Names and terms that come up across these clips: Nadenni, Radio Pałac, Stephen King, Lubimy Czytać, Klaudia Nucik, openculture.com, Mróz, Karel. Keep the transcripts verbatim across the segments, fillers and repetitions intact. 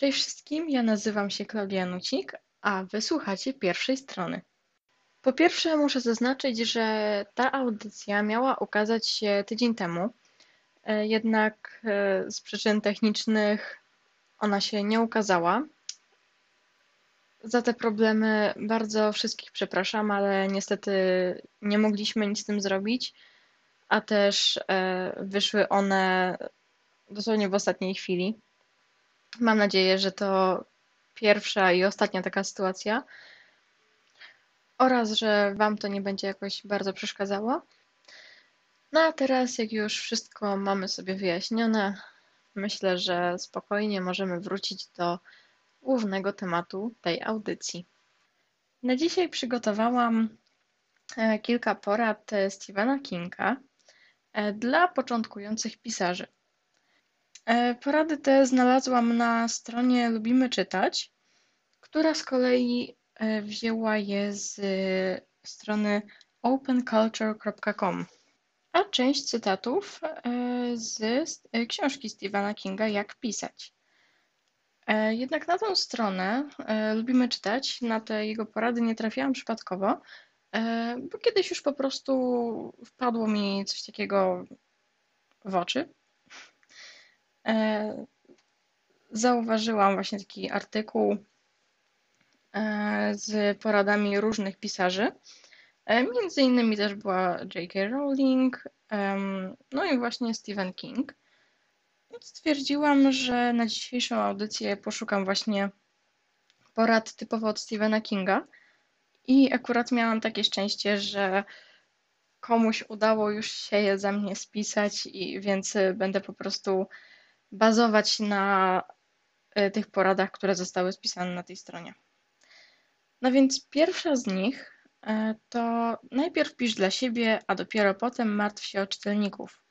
Cześć wszystkim, ja nazywam się Klaudia Nucik, a wysłuchacie pierwszej strony. Po pierwsze muszę zaznaczyć, że ta audycja miała ukazać się tydzień temu, jednak z przyczyn technicznych ona się nie ukazała. Za te problemy bardzo wszystkich przepraszam, ale niestety nie mogliśmy nic z tym zrobić, a też wyszły one dosłownie w ostatniej chwili. Mam nadzieję, że to pierwsza i ostatnia taka sytuacja oraz, że Wam to nie będzie jakoś bardzo przeszkadzało. No a teraz, jak już wszystko mamy sobie wyjaśnione, myślę, że spokojnie możemy wrócić do głównego tematu tej audycji. Na dzisiaj przygotowałam kilka porad Stephena Kinga dla początkujących pisarzy. Porady te znalazłam na stronie Lubimy Czytać, która z kolei wzięła je z strony open culture kropka com, a część cytatów z książki Stephena Kinga Jak pisać. Jednak na tą stronę Lubimy Czytać, na te jego porady nie trafiłam przypadkowo, bo kiedyś już po prostu wpadło mi coś takiego w oczy. Zauważyłam właśnie taki artykuł z poradami różnych pisarzy. Między innymi też była J K Rowling, no i właśnie Stephen King. Stwierdziłam, że na dzisiejszą audycję poszukam właśnie porad typowo od Stephena Kinga i akurat miałam takie szczęście, że komuś udało już się je za mnie spisać, i więc będę po prostu bazować na tych poradach, które zostały spisane na tej stronie. No więc pierwsza z nich to najpierw pisz dla siebie, a dopiero potem martw się o czytelników.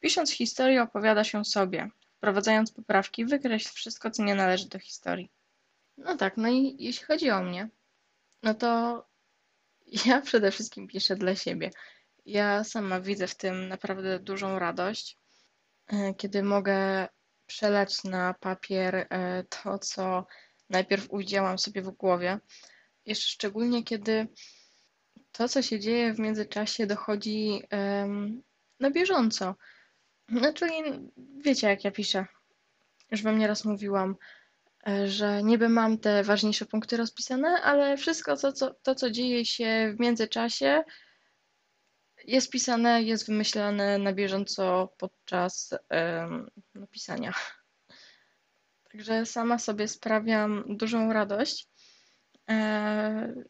Pisząc historię, opowiadasz ją sobie. Wprowadzając poprawki, wykreśl wszystko, co nie należy do historii. No tak, no i jeśli chodzi o mnie, no to ja przede wszystkim piszę dla siebie. Ja sama widzę w tym naprawdę dużą radość, kiedy mogę przelać na papier to, co najpierw ujdziałam sobie w głowie. Jeszcze szczególnie, kiedy to, co się dzieje w międzyczasie, dochodzi na bieżąco. No czyli wiecie, jak ja piszę. Już wam nieraz mówiłam, że niby mam te ważniejsze punkty rozpisane, ale wszystko to co, to, co dzieje się w międzyczasie, jest pisane, jest wymyślane na bieżąco podczas yy, pisania. Także sama sobie sprawiam dużą radość yy,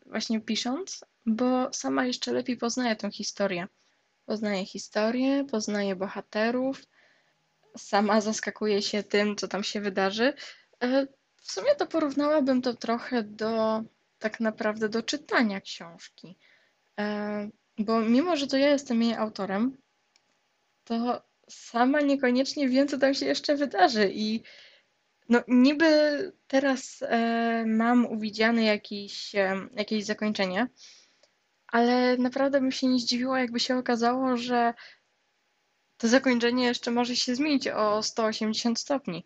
właśnie pisząc, bo sama jeszcze lepiej poznaję tę historię. Poznaję historię, poznaję bohaterów, sama zaskakuję się tym, co tam się wydarzy. Yy, w sumie to porównałabym to trochę do, tak naprawdę do czytania książki. Yy, Bo mimo, że to ja jestem jej autorem, to sama niekoniecznie wiem, co tam się jeszcze wydarzy. I no niby teraz e, mam uwidziane jakieś, e, jakieś zakończenie, ale naprawdę bym się nie zdziwiła, jakby się okazało, że to zakończenie jeszcze może się zmienić o sto osiemdziesiąt stopni.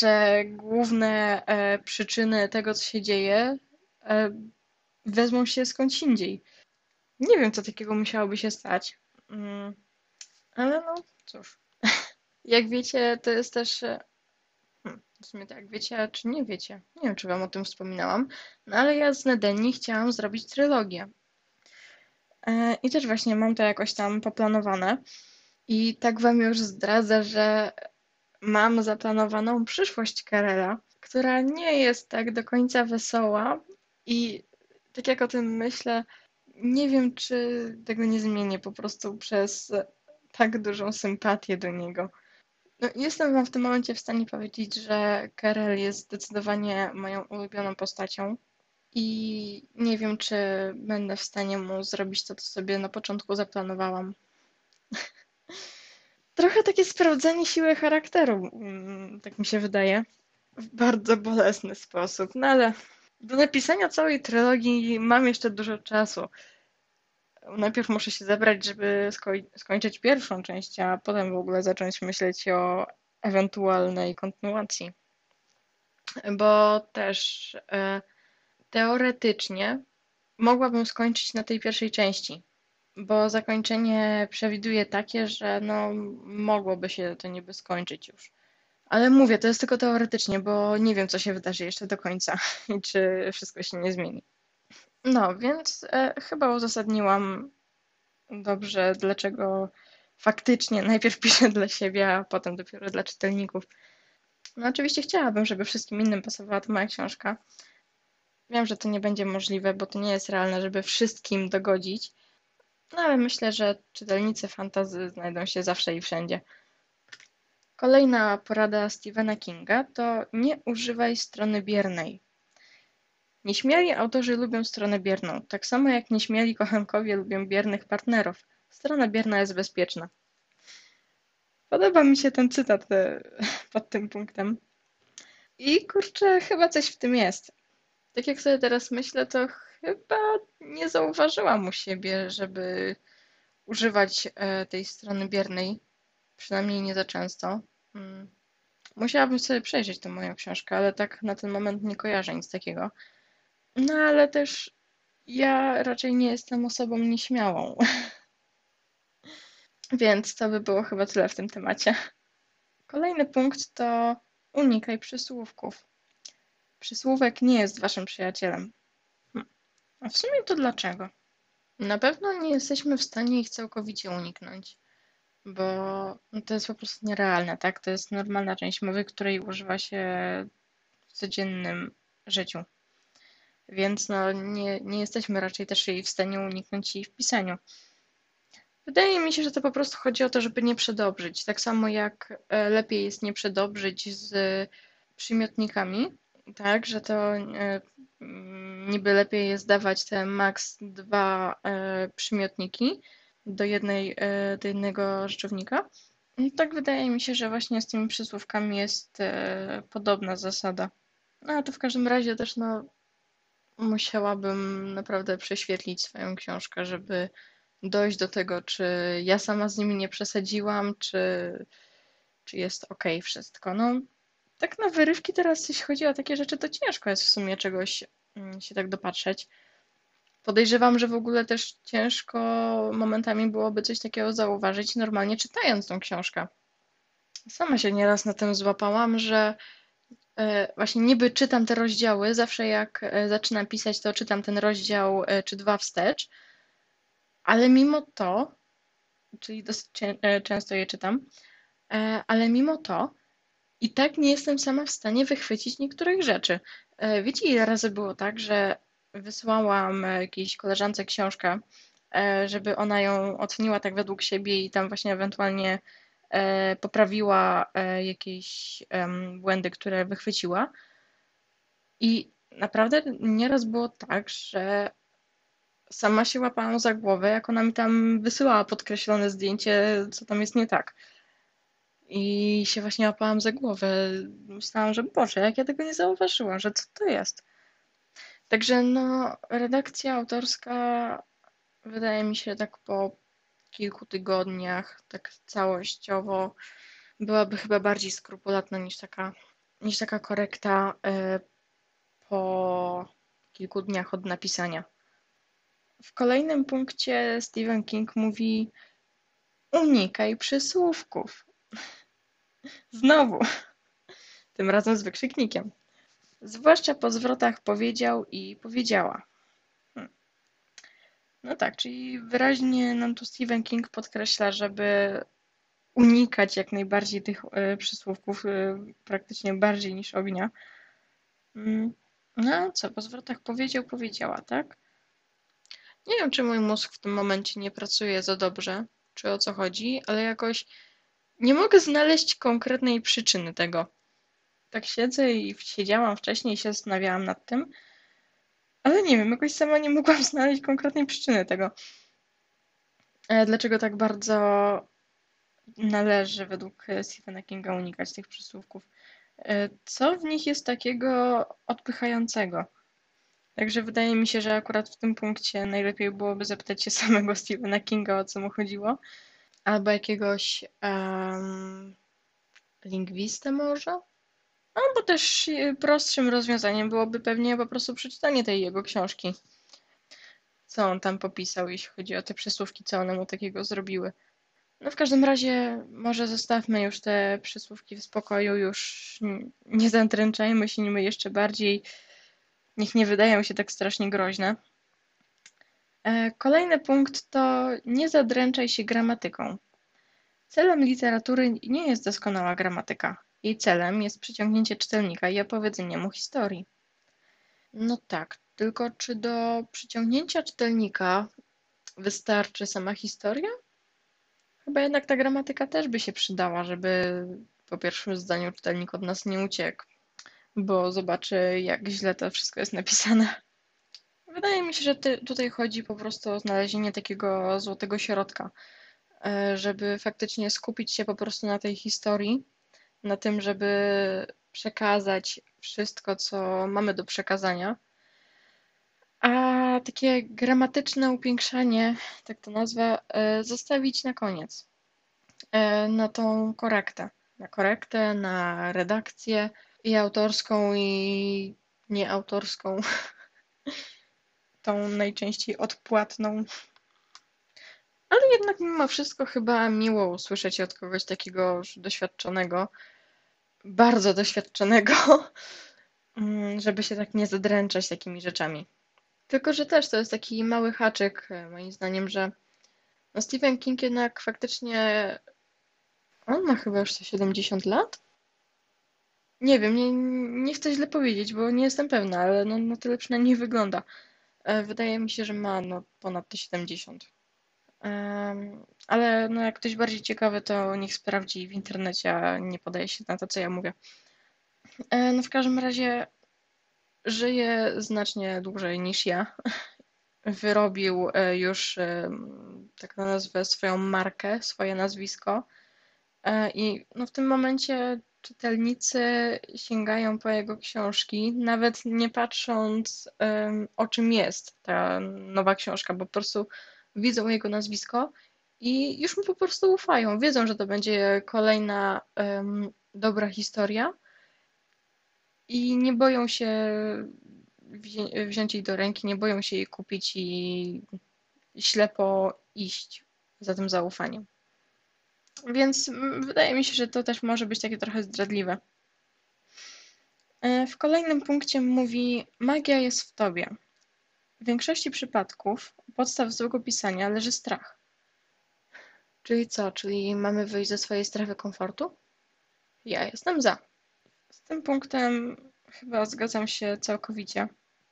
Że główne e, przyczyny tego, co się dzieje, e, wezmą się skądś indziej. Nie wiem, co takiego musiałoby się stać. Ale no cóż. Jak wiecie, to jest też... W sumie tak, wiecie, czy nie wiecie. Nie wiem, czy wam o tym wspominałam. No ale ja z Nadenni chciałam zrobić trylogię. I też właśnie mam to jakoś tam poplanowane. I tak wam już zdradzę, że mam zaplanowaną przyszłość Karela, która nie jest tak do końca wesoła i tak jak o tym myślę, nie wiem, czy tego nie zmienię po prostu przez tak dużą sympatię do niego. No, jestem wam w tym momencie w stanie powiedzieć, że Karel jest zdecydowanie moją ulubioną postacią i nie wiem, czy będę w stanie mu zrobić to, co sobie na początku zaplanowałam. Trochę takie sprawdzenie siły charakteru, tak mi się wydaje, w bardzo bolesny sposób, no ale... Do napisania całej trylogii mam jeszcze dużo czasu. Najpierw muszę się zebrać, żeby skoń- skończyć pierwszą część, a potem w ogóle zacząć myśleć o ewentualnej kontynuacji. Bo też e, teoretycznie mogłabym skończyć na tej pierwszej części, bo zakończenie przewiduje takie, że no, mogłoby się to niby skończyć już. Ale mówię, to jest tylko teoretycznie, bo nie wiem, co się wydarzy jeszcze do końca i czy wszystko się nie zmieni. No, więc e, chyba uzasadniłam dobrze, dlaczego faktycznie najpierw piszę dla siebie, a potem dopiero dla czytelników. No oczywiście chciałabym, żeby wszystkim innym pasowała ta moja książka. Wiem, że to nie będzie możliwe, bo to nie jest realne, żeby wszystkim dogodzić. No ale myślę, że czytelnicy fantasy znajdą się zawsze i wszędzie. Kolejna porada Stephena Kinga to nie używaj strony biernej. Nieśmiali autorzy lubią stronę bierną, tak samo jak nieśmiali kochankowie lubią biernych partnerów. Strona bierna jest bezpieczna. Podoba mi się ten cytat pod tym punktem. I kurczę, chyba coś w tym jest. Tak jak sobie teraz myślę, to chyba nie zauważyłam u siebie, żeby używać tej strony biernej. Przynajmniej nie za często. Musiałabym sobie przejrzeć tę moją książkę, ale tak na ten moment nie kojarzę nic takiego. No ale też ja raczej nie jestem osobą nieśmiałą. Więc to by było chyba tyle w tym temacie. Kolejny punkt to unikaj przysłówków. Przysłówek nie jest waszym przyjacielem. A w sumie to dlaczego? Na pewno nie jesteśmy w stanie ich całkowicie uniknąć, bo to jest po prostu nierealne, tak? To jest normalna część mowy, której używa się w codziennym życiu. Więc no, nie, nie jesteśmy raczej też jej w stanie uniknąć jej w pisaniu. Wydaje mi się, że to po prostu chodzi o to, żeby nie przedobrzyć. Tak samo jak lepiej jest nie przedobrzyć z przymiotnikami, tak, że to niby lepiej jest dawać te maks dwa przymiotniki do, jednej, do jednego rzeczownika. No tak wydaje mi się, że właśnie z tymi przysłówkami jest podobna zasada. No a to w każdym razie też no, musiałabym naprawdę prześwietlić swoją książkę, żeby dojść do tego, czy ja sama z nimi nie przesadziłam, czy, czy jest okej okay wszystko. No, tak na wyrywki teraz, jeśli chodzi o takie rzeczy, to ciężko jest w sumie czegoś się tak dopatrzeć. Podejrzewam, że w ogóle też ciężko momentami byłoby coś takiego zauważyć normalnie czytając tą książkę. Sama się nieraz na tym złapałam, że właśnie niby czytam te rozdziały, zawsze jak zaczynam pisać, to czytam ten rozdział czy dwa wstecz, ale mimo to, czyli dosyć często je czytam, ale mimo to i tak nie jestem sama w stanie wychwycić niektórych rzeczy. Wiecie, ile razy było tak, że wysłałam jakiejś koleżance książkę, żeby ona ją oceniła tak według siebie i tam właśnie ewentualnie poprawiła jakieś błędy, które wychwyciła. I naprawdę nieraz było tak, że sama się łapałam za głowę, jak ona mi tam wysyłała podkreślone zdjęcie, co tam jest nie tak. I się właśnie łapałam za głowę. Myślałam, że Boże, jak ja tego nie zauważyłam, że co to jest. Także no, redakcja autorska wydaje mi się tak po kilku tygodniach, tak całościowo byłaby chyba bardziej skrupulatna niż taka, niż taka korekta y, po kilku dniach od napisania. W kolejnym punkcie Stephen King mówi: unikaj przysłówków. Znowu. Tym razem z wykrzyknikiem. Zwłaszcza po zwrotach powiedział i powiedziała. Hmm. No tak, czyli wyraźnie nam tu Stephen King podkreśla, żeby unikać jak najbardziej tych y, przysłówków y, praktycznie bardziej niż ognia. Hmm. No co, po zwrotach powiedział, powiedziała, tak? Nie wiem, czy mój mózg w tym momencie nie pracuje za dobrze, czy o co chodzi, ale jakoś nie mogę znaleźć konkretnej przyczyny tego. Tak siedzę i siedziałam wcześniej, się zastanawiałam nad tym, ale nie wiem, jakoś sama nie mogłam znaleźć konkretnej przyczyny tego. Dlaczego tak bardzo należy według Stephena Kinga unikać tych przysłówków? Co w nich jest takiego odpychającego? Także wydaje mi się, że akurat w tym punkcie najlepiej byłoby zapytać się samego Stephena Kinga, o co mu chodziło, albo jakiegoś um, lingwistę może? No, bo też prostszym rozwiązaniem byłoby pewnie po prostu przeczytanie tej jego książki. Co on tam popisał, jeśli chodzi o te przysłówki, co one mu takiego zrobiły. No w każdym razie może zostawmy już te przysłówki w spokoju, już nie zatręczajmy się nimi jeszcze bardziej. Niech nie wydają się tak strasznie groźne. Kolejny punkt to nie zadręczaj się gramatyką. Celem literatury nie jest doskonała gramatyka. Jej celem jest przyciągnięcie czytelnika i opowiedzenie mu historii. No tak, tylko czy do przyciągnięcia czytelnika wystarczy sama historia? Chyba jednak ta gramatyka też by się przydała, żeby po pierwszym zdaniu czytelnik od nas nie uciekł, bo zobaczy, jak źle to wszystko jest napisane. Wydaje mi się, że ty, tutaj chodzi po prostu o znalezienie takiego złotego środka, żeby faktycznie skupić się po prostu na tej historii, na tym, żeby przekazać wszystko, co mamy do przekazania. A takie gramatyczne upiększanie, tak to nazwę, zostawić na koniec. Na tą korektę. Na korektę, na redakcję i autorską, i nieautorską. Tą najczęściej odpłatną. Ale jednak mimo wszystko chyba miło usłyszeć od kogoś takiego już doświadczonego, bardzo doświadczonego, żeby się tak nie zadręczać takimi rzeczami. Tylko że też to jest taki mały haczyk, moim zdaniem, że no Stephen King jednak faktycznie, on ma chyba już siedemdziesiąt lat? Nie wiem, nie, nie chcę źle powiedzieć, bo nie jestem pewna, ale no, no tyle przynajmniej wygląda. Wydaje mi się, że ma no, ponad te siedemdziesiąt. Um, ale no, jak ktoś bardziej ciekawy, to niech sprawdzi w internecie, a nie podaje się na to, co ja mówię. E, no w każdym razie żyje znacznie dłużej niż ja. Wyrobił e, już, e, tak na nazwę, swoją markę, swoje nazwisko. E, I no, w tym momencie czytelnicy sięgają po jego książki, nawet nie patrząc, e, o czym jest ta nowa książka, bo po prostu widzą jego nazwisko i już mu po prostu ufają. Wiedzą, że to będzie kolejna um, dobra historia i nie boją się wzi- wziąć jej do ręki, nie boją się jej kupić i ślepo iść za tym zaufaniem. Więc wydaje mi się, że to też może być takie trochę zdradliwe. W kolejnym punkcie mówi: magia jest w tobie. W większości przypadków podstaw złego pisania leży strach. Czyli co? Czyli mamy wyjść ze swojej strefy komfortu? Ja jestem za. Z tym punktem chyba zgadzam się całkowicie.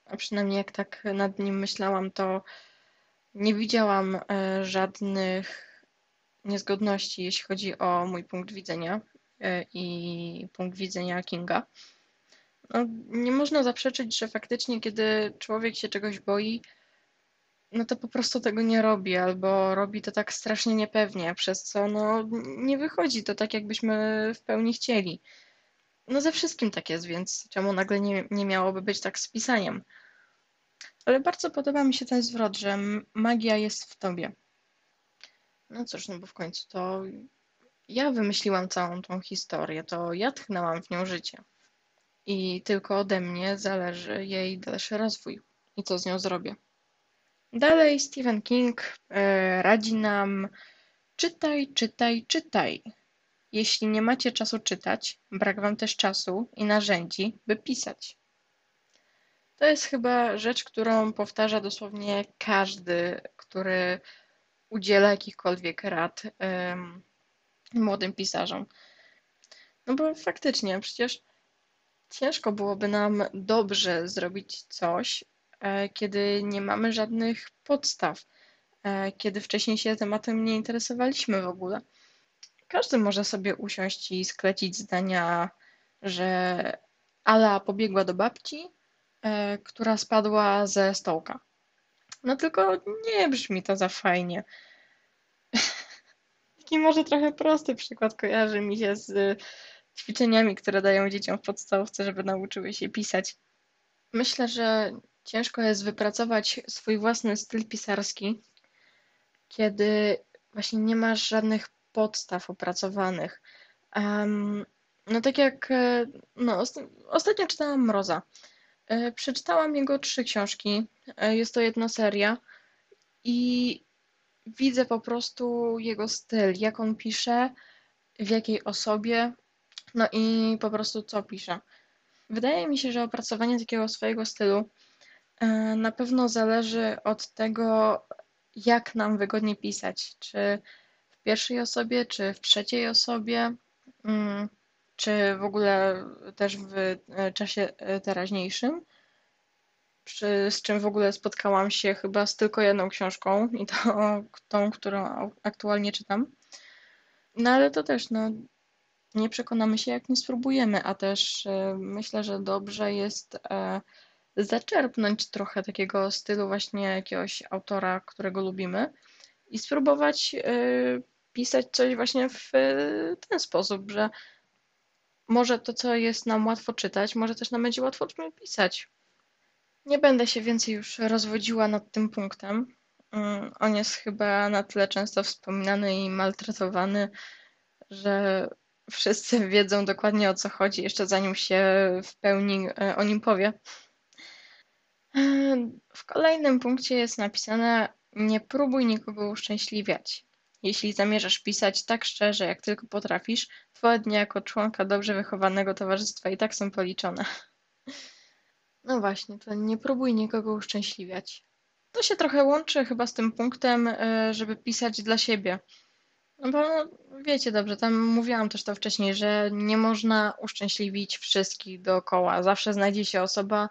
A przynajmniej jak tak nad nim myślałam, to nie widziałam żadnych niezgodności, jeśli chodzi o mój punkt widzenia i punkt widzenia Kinga. No, nie można zaprzeczyć, że faktycznie kiedy człowiek się czegoś boi, no to po prostu tego nie robi, albo robi to tak strasznie niepewnie, przez co no, nie wychodzi to tak, jakbyśmy w pełni chcieli. No ze wszystkim tak jest, więc czemu nagle nie, nie miałoby być tak z pisaniem? Ale bardzo podoba mi się ten zwrot, że magia jest w tobie. No cóż, no bo w końcu to ja wymyśliłam całą tą historię, to ja tchnęłam w nią życie. I tylko ode mnie zależy jej dalszy rozwój i co z nią zrobię. Dalej Stephen King e, radzi nam: czytaj, czytaj, czytaj. Jeśli nie macie czasu czytać, brak wam też czasu i narzędzi, by pisać. To jest chyba rzecz, którą powtarza dosłownie każdy, który udziela jakichkolwiek rad e, młodym pisarzom. No bo faktycznie, przecież ciężko byłoby nam dobrze zrobić coś, kiedy nie mamy żadnych podstaw, kiedy wcześniej się tematem nie interesowaliśmy w ogóle. Każdy może sobie usiąść i sklecić zdania, że Ala pobiegła do babci, która spadła ze stołka. No tylko nie brzmi to za fajnie. Taki może trochę prosty przykład kojarzy mi się z ćwiczeniami, które dają dzieciom w podstawówce, żeby nauczyły się pisać. Myślę, że ciężko jest wypracować swój własny styl pisarski, kiedy właśnie nie masz żadnych podstaw opracowanych. Um, No tak jak no, osta ostatnio czytałam Mroza. Przeczytałam jego trzy książki. Jest to jedna seria. I widzę po prostu jego styl, jak on pisze, w jakiej osobie, no i po prostu co pisze. Wydaje mi się, że opracowanie takiego swojego stylu na pewno zależy od tego, jak nam wygodnie pisać. Czy w pierwszej osobie, czy w trzeciej osobie, czy w ogóle też w czasie teraźniejszym. Z czym w ogóle spotkałam się chyba z tylko jedną książką i to tą, którą aktualnie czytam. No ale to też, no, nie przekonamy się, jak nie spróbujemy, a też myślę, że dobrze jest zaczerpnąć trochę takiego stylu właśnie jakiegoś autora, którego lubimy i spróbować pisać coś właśnie w ten sposób, że może to, co jest nam łatwo czytać, może też nam będzie łatwo pisać. Nie będę się więcej już rozwodziła nad tym punktem. On jest chyba na tyle często wspominany i maltretowany, że wszyscy wiedzą dokładnie, o co chodzi, jeszcze zanim się w pełni o nim powie. W kolejnym punkcie jest napisane: nie próbuj nikogo uszczęśliwiać. Jeśli zamierzasz pisać tak szczerze, jak tylko potrafisz, twoje dni jako członka dobrze wychowanego towarzystwa i tak są policzone. No właśnie, to nie próbuj nikogo uszczęśliwiać. To się trochę łączy chyba z tym punktem, żeby pisać dla siebie. No bo wiecie dobrze, tam mówiłam też to wcześniej, że nie można uszczęśliwić wszystkich dookoła. Zawsze znajdzie się osoba,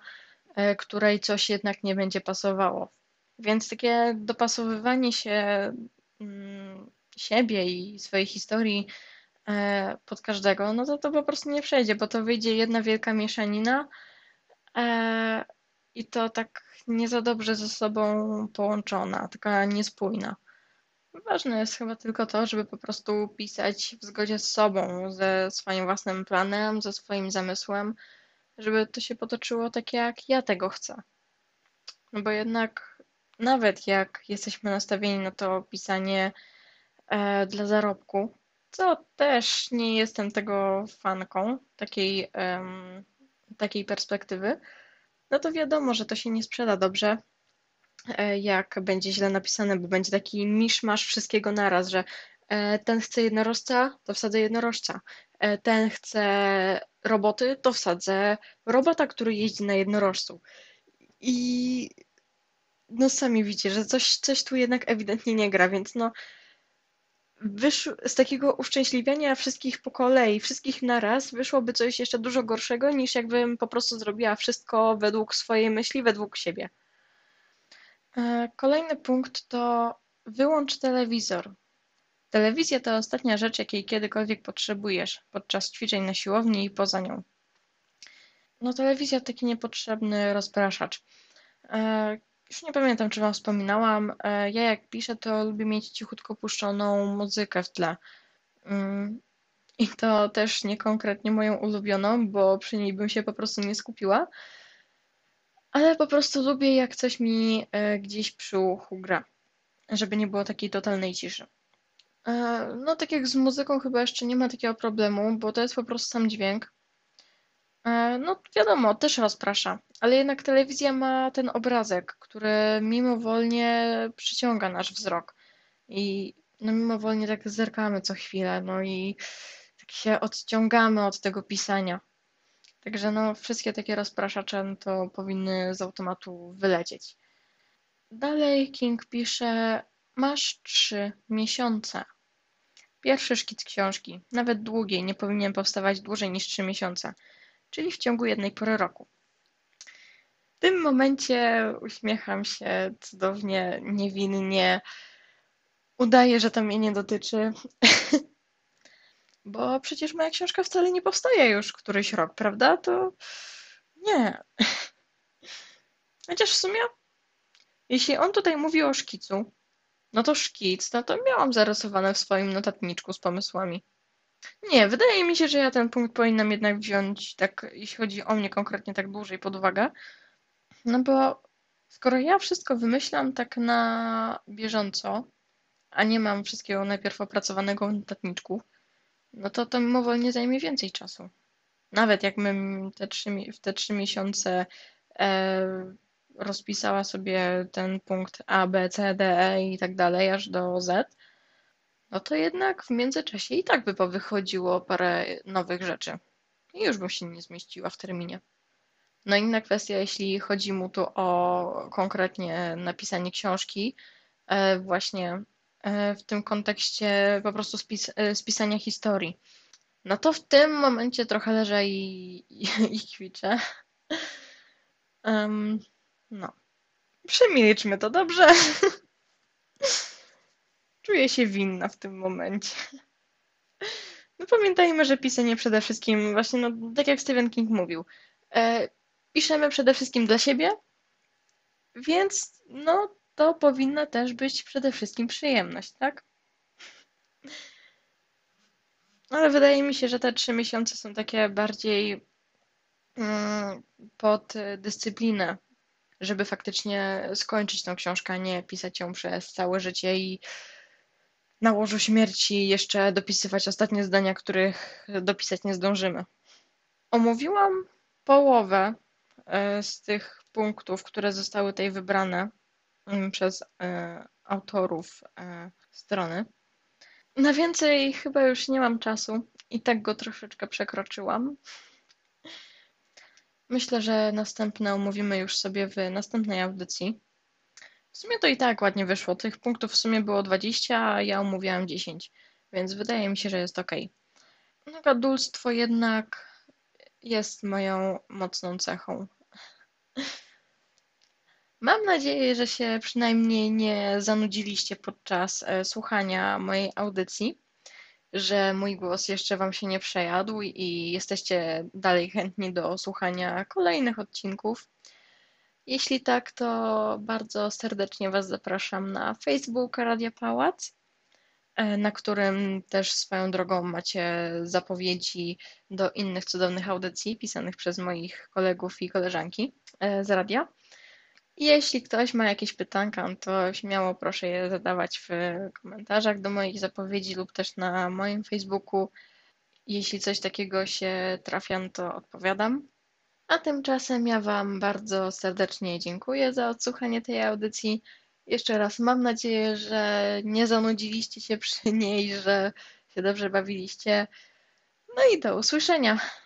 której coś jednak nie będzie pasowało. Więc takie dopasowywanie się siebie i swojej historii pod każdego, no to to po prostu nie przejdzie, bo to wyjdzie jedna wielka mieszanina, i to tak nie za dobrze ze sobą połączona, taka niespójna. Ważne jest chyba tylko to, żeby po prostu pisać w zgodzie z sobą, ze swoim własnym planem, ze swoim zamysłem, żeby to się potoczyło tak, jak ja tego chcę. No bo jednak nawet jak jesteśmy nastawieni na to pisanie e, dla zarobku, co też nie jestem tego fanką, takiej... Em, takiej perspektywy, no to wiadomo, że to się nie sprzeda dobrze, jak będzie źle napisane, bo będzie taki miszmasz wszystkiego naraz, że ten chce jednorożca, to wsadzę jednorożca, ten chce roboty, to wsadzę robota, który jeździ na jednorożcu. I no sami widzicie, że coś, coś tu jednak ewidentnie nie gra, więc no Wysz... z takiego uszczęśliwiania wszystkich po kolei, wszystkich naraz wyszłoby coś jeszcze dużo gorszego, niż jakbym po prostu zrobiła wszystko według swojej myśli, według siebie. Kolejny punkt to wyłącz telewizor. Telewizja to ostatnia rzecz, jakiej kiedykolwiek potrzebujesz podczas ćwiczeń na siłowni i poza nią. No telewizja to taki niepotrzebny rozpraszacz. Już nie pamiętam, czy wam wspominałam, ja jak piszę, to lubię mieć cichutko puszczoną muzykę w tle. I to też nie konkretnie moją ulubioną, bo przy niej bym się po prostu nie skupiła. Ale po prostu lubię, jak coś mi gdzieś przy uchu gra, żeby nie było takiej totalnej ciszy. No tak jak z muzyką chyba jeszcze nie ma takiego problemu, bo to jest po prostu sam dźwięk. No wiadomo, też rozprasza, ale jednak telewizja ma ten obrazek, który mimowolnie przyciąga nasz wzrok i no, mimowolnie tak zerkamy co chwilę, no i tak się odciągamy od tego pisania. Także no wszystkie takie rozpraszacze to powinny z automatu wylecieć. Dalej King pisze: masz trzy miesiące. Pierwszy szkic książki, nawet długiej, nie powinien powstawać dłużej niż trzy miesiące. Czyli w ciągu jednej pory roku. W tym momencie uśmiecham się cudownie, niewinnie. Udaję, że to mnie nie dotyczy. Bo przecież moja książka wcale nie powstaje już któryś rok, prawda? To nie. Chociaż w sumie, jeśli on tutaj mówi o szkicu, no to szkic, no to miałam zarysowane w swoim notatniczku z pomysłami. Nie, wydaje mi się, że ja ten punkt powinnam jednak wziąć, tak, jeśli chodzi o mnie konkretnie, tak dłużej pod uwagę. No bo skoro ja wszystko wymyślam tak na bieżąco, a nie mam wszystkiego najpierw opracowanego w notatniczku, no to to mimowolnie zajmie więcej czasu. Nawet jakbym te trzy, w te trzy miesiące e, rozpisała sobie ten punkt A, B, C, D, E i tak dalej, aż do Z, no to jednak w międzyczasie i tak by powychodziło parę nowych rzeczy. I już bym się nie zmieściła w terminie. No inna kwestia, jeśli chodzi mu tu o konkretnie napisanie książki, właśnie w tym kontekście po prostu spis spisania historii. No to w tym momencie trochę leżę i, i, i kwiczę. Um, no. Przemilczmy to, dobrze? Czuję się winna w tym momencie. No pamiętajmy, że pisanie przede wszystkim, właśnie no, tak jak Stephen King mówił, e, piszemy przede wszystkim dla siebie, więc no to powinna też być przede wszystkim przyjemność, tak? Ale wydaje mi się, że te trzy miesiące są takie bardziej mm, pod dyscyplinę, żeby faktycznie skończyć tą książkę, a nie pisać ją przez całe życie i na łożu śmierci jeszcze dopisywać ostatnie zdania, których dopisać nie zdążymy. Omówiłam połowę z tych punktów, które zostały tutaj wybrane przez autorów strony. Na więcej chyba już nie mam czasu i tak go troszeczkę przekroczyłam. Myślę, że następne omówimy już sobie w następnej audycji. W sumie to i tak ładnie wyszło. Tych punktów w sumie było dwadzieścia, a ja omówiłam dziesięć, więc wydaje mi się, że jest ok. No gadulstwo jednak jest moją mocną cechą. Mam nadzieję, że się przynajmniej nie zanudziliście podczas słuchania mojej audycji, że mój głos jeszcze Wam się nie przejadł i jesteście dalej chętni do słuchania kolejnych odcinków. Jeśli tak, to bardzo serdecznie Was zapraszam na Facebook Radia Pałac, na którym też swoją drogą macie zapowiedzi do innych cudownych audycji pisanych przez moich kolegów i koleżanki z radia. Jeśli ktoś ma jakieś pytanka, to śmiało proszę je zadawać w komentarzach do moich zapowiedzi lub też na moim Facebooku. Jeśli coś takiego się trafia, to odpowiadam. A tymczasem ja Wam bardzo serdecznie dziękuję za odsłuchanie tej audycji. Jeszcze raz mam nadzieję, że nie zanudziliście się przy niej, że się dobrze bawiliście. No i do usłyszenia!